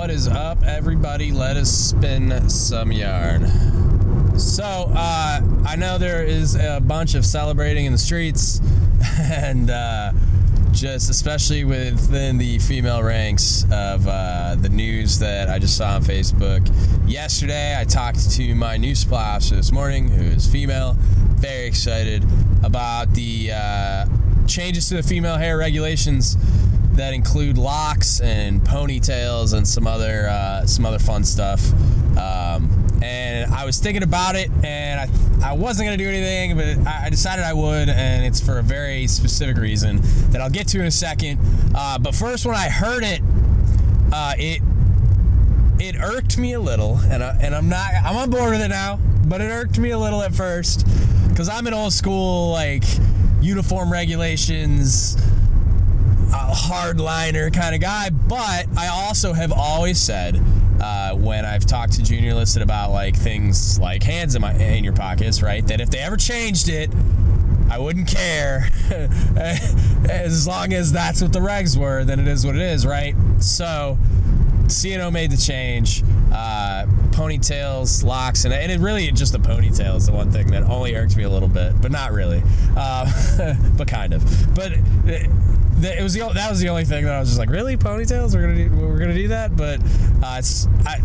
What is up, everybody? Let us spin some yarn. So, I know there is a bunch of celebrating in the streets, and just especially within the female ranks of the news that I just saw on Facebook. Yesterday, I talked to my new supply officer this morning, who is female. Very excited about the changes to the female hair regulations that include locks and ponytails and some other fun stuff. And I was thinking about it, and I wasn't going to do anything, but I decided I would, and it's for a very specific reason that I'll get to in a second. But first, when I heard it, it irked me a little, and I'm on board with it now, but it irked me a little at first, because I'm an old school, like, uniform regulations, hardliner kind of guy. But I also have always said, when I've talked to Junior Listed about like things like hands in your pockets, right, that if they ever changed it, I wouldn't care. As long as that's what the regs were, then it is what it is, right? So CNO made the change. Ponytails, locks, and it really just the ponytail is the one thing that only irked me a little bit, but not really, but kind of. But that was the only thing that I was just like, really, ponytails? We're gonna do that? But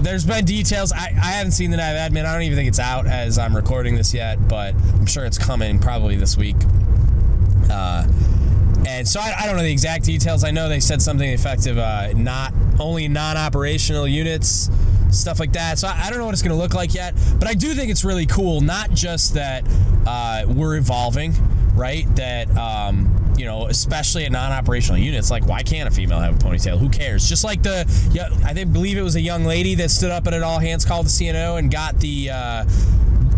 there's been details. I haven't seen the NAVADMIN. I don't even think it's out as I'm recording this yet, but I'm sure it's coming probably this week. And so I don't know the exact details. I know they said something effective, not only non-operational units, stuff like that. So I don't know what it's going to look like yet, but I do think it's really cool. Not just that we're evolving, right? That especially in non-operational units, like, why can't a female have a ponytail? Who cares? Just like I believe it was a young lady that stood up at an all-hands call to CNO and got the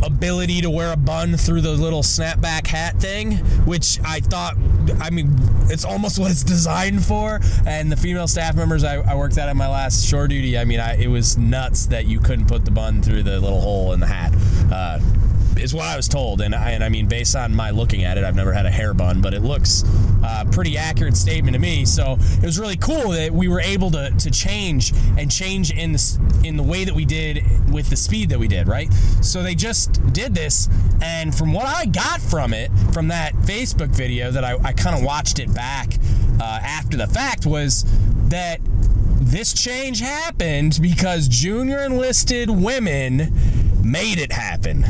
ability to wear a bun through the little snapback hat thing, which I thought, I mean, it's almost what it's designed for. And the female staff members I worked at my last shore duty, I mean, it was nuts that you couldn't put the bun through the little hole in the hat, is what I was told. And I mean, based on my looking at it, I've never had a hair bun, but it looks pretty accurate statement to me. So it was really cool that we were able to change in the way that we did with the speed that we did, right? So they just did this, and from what I got from it, from that Facebook video that I kind of watched it back after the fact, was that this change happened because junior enlisted women made it happen.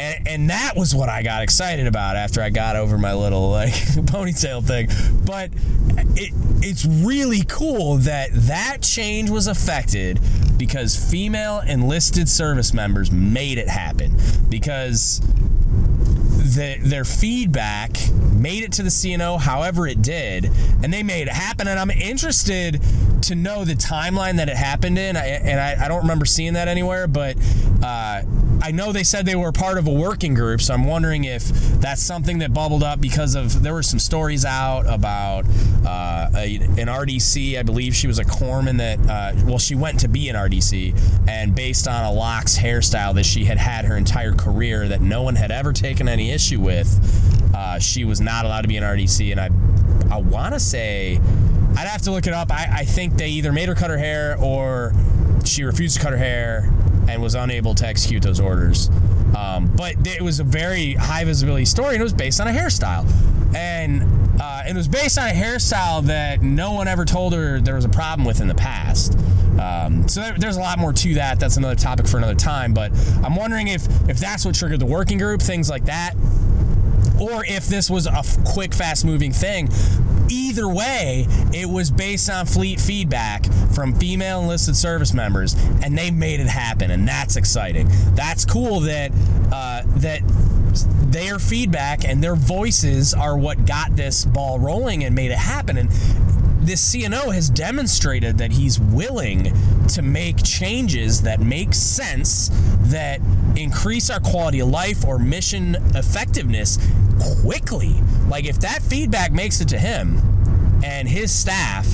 And that was what I got excited about after I got over my little, like, ponytail thing. But it's really cool that that change was affected because female enlisted service members made it happen. Because their feedback made it to the CNO however it did, and they made it happen. And I'm interested to know the timeline that it happened in. I don't remember seeing that anywhere, but I know they said they were part of a working group, so I'm wondering if that's something that bubbled up because of, there were some stories out about an RDC, I believe she was a corpsman that, she went to be an RDC, and based on a locks hairstyle that she had her entire career that no one had ever taken any issue with, she was not allowed to be an RDC, and I want to say, I'd have to look it up, I think they either made her cut her hair or she refused to cut her hair and was unable to execute those orders. But it was a very high visibility story, and it was based on a hairstyle. And it was based on a hairstyle that no one ever told her there was a problem with in the past. So there's a lot more to that. That's another topic for another time. But I'm wondering if that's what triggered the working group, things like that, or if this was a quick, fast-moving thing. Either way, it was based on fleet feedback from female enlisted service members, and they made it happen, and that's exciting. That's cool that that their feedback and their voices are what got this ball rolling and made it happen. And this CNO has demonstrated that he's willing to make changes that make sense, that increase our quality of life or mission effectiveness quickly. Like, if that feedback makes it to him and his staff,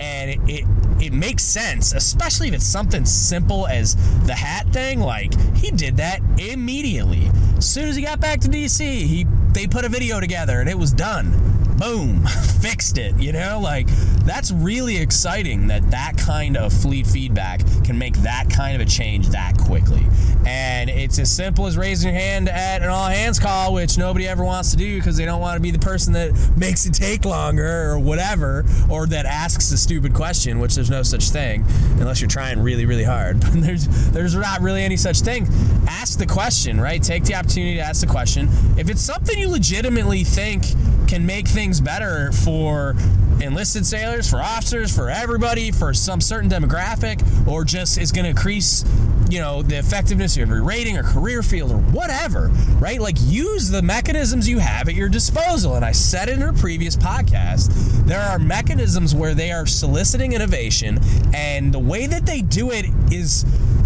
and it makes sense, especially if it's something simple as the hat thing, like, he did that immediately. As soon as he got back to DC, they put a video together and it was done. boom, fixed it, you know? Like, that's really exciting that that kind of fleet feedback can make that kind of a change that quickly. And it's as simple as raising your hand at an all-hands call, which nobody ever wants to do because they don't want to be the person that makes it take longer or whatever, or that asks a stupid question, which there's no such thing unless you're trying really, really hard. But there's not really any such thing. Ask the question, right? Take the opportunity to ask the question. If it's something you legitimately think can make things better for enlisted sailors, for officers, for everybody, for some certain demographic, or just is going to increase, you know, the effectiveness of your rating or career field or whatever, right? Like, use the mechanisms you have at your disposal. And I said it in a previous podcast, there are mechanisms where they are soliciting innovation, and the way that they do it is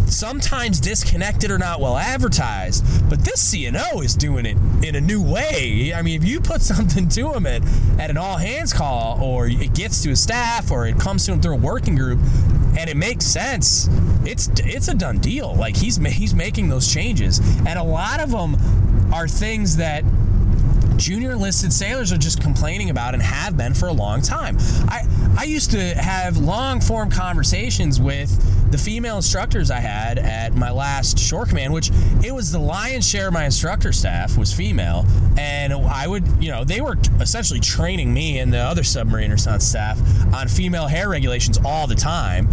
sometimes disconnected or not well advertised, but this CNO is doing it in a new way. I mean, if you put something to them at an all-hands call, or it gets to a staff, or it comes to them through a working group, and it makes sense, it's a done deal. Like, he's making those changes. And a lot of them are things that junior enlisted sailors are just complaining about and have been for a long time. I used to have long-form conversations with the female instructors I had at my last shore command, which it was the lion's share of my instructor staff was female, and I would, you know, they were essentially training me and the other submariners on staff on female hair regulations all the time,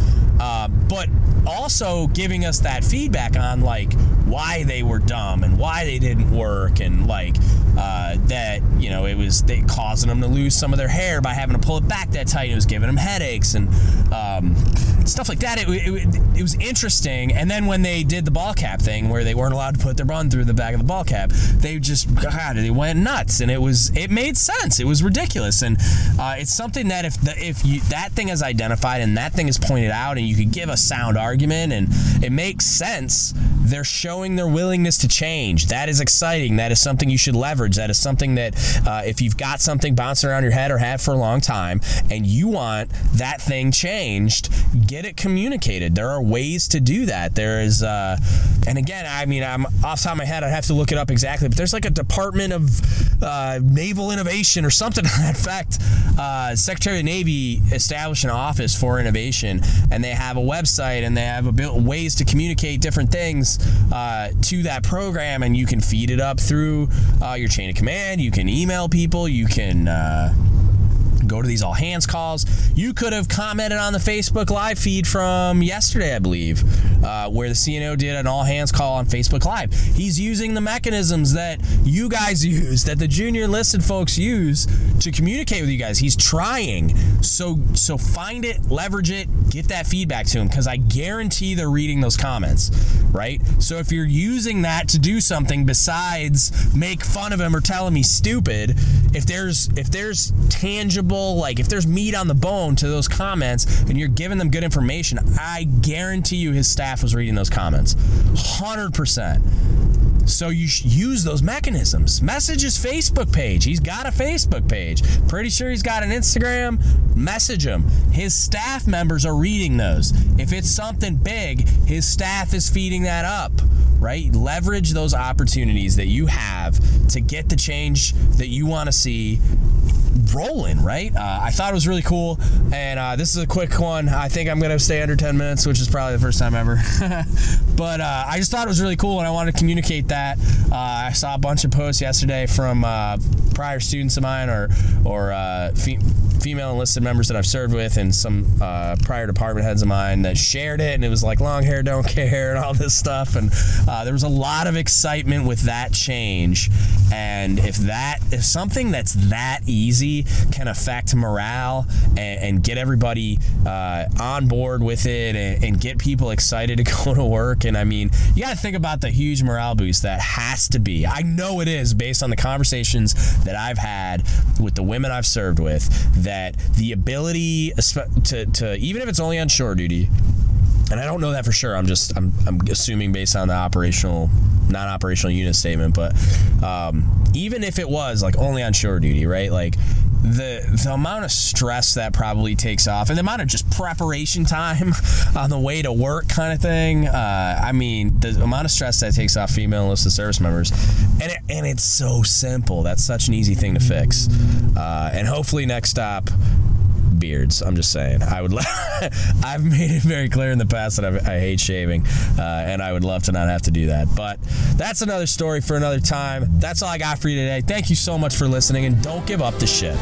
but also giving us that feedback on, like, why they were dumb and why they didn't work, and, like, that, you know, it was they causing them to lose some of their hair by having to pull it back that tight. It was giving them headaches and stuff like that. It was interesting. And then when they did the ball cap thing, where they weren't allowed to put their bun through the back of the ball cap, they just, God, they went nuts. And it made sense. It was ridiculous. And it's something that if that thing is identified and that thing is pointed out, and you could give a sound argument and it makes sense, they're showing their willingness to change. That is exciting. That is something you should leverage. That is something that if you've got something bouncing around your head or have for a long time and you want that thing changed, get it communicated. There are ways to do that. There is, and again, I mean, I'm off the top of my head, I'd have to look it up exactly, but there's like a Department of Naval Innovation or something to that fact. Secretary of the Navy established an office for innovation, and they have a website, and they have ways to communicate different things to that program, and you can feed it up through your chain of command. You can email people. You can go to these all hands calls. You could have commented on the Facebook Live feed from yesterday, I believe, where the CNO did an all hands call on Facebook Live. He's using the mechanisms that you guys use, that the junior enlisted folks use, to communicate with you guys. He's trying. So find it, leverage it, get that feedback to him, because I guarantee they're reading those comments, right? So if you're using that to do something besides make fun of him or tell him he's stupid, if there's tangible, like if there's meat on the bone to those comments and you're giving them good information, I guarantee you his staff was reading those comments 100%. So you use those mechanisms. Message his Facebook page. He's got a Facebook page. Pretty sure he's got an Instagram. Message him. His staff members are reading those. If it's something big, his staff is feeding that up, right? Leverage those opportunities that you have to get the change that you want to see rolling, right? I thought it was really cool, and this is a quick one. I think I'm gonna stay under 10 minutes, which is probably the first time ever. But I just thought it was really cool, and I wanted to communicate that. I saw a bunch of posts yesterday from prior students of mine, or female enlisted members that I've served with, and some prior department heads of mine that shared it, and it was like long hair don't care and all this stuff, and there was a lot of excitement with that change. And if something that's that easy can affect morale and get everybody on board with it and get people excited to go to work, and I mean, you gotta think about the huge morale boost that has to be. I know it is, based on the conversations that I've had with the women I've served with, that the ability to even if it's only on shore duty, and I don't know that for sure, I'm assuming based on the operational, non-operational unit statement, but even if it was like only on shore duty, right? Like the amount of stress that probably takes off, and the amount of just preparation time on the way to work kind of thing. I mean, the amount of stress that takes off female enlisted service members, and it's so simple. That's such an easy thing to fix. And hopefully next stop, beards. I'm just saying. I've made it very clear in the past that I hate shaving, and I would love to not have to do that. But that's another story for another time. That's all I got for you today. Thank you so much for listening, and don't give up the ship.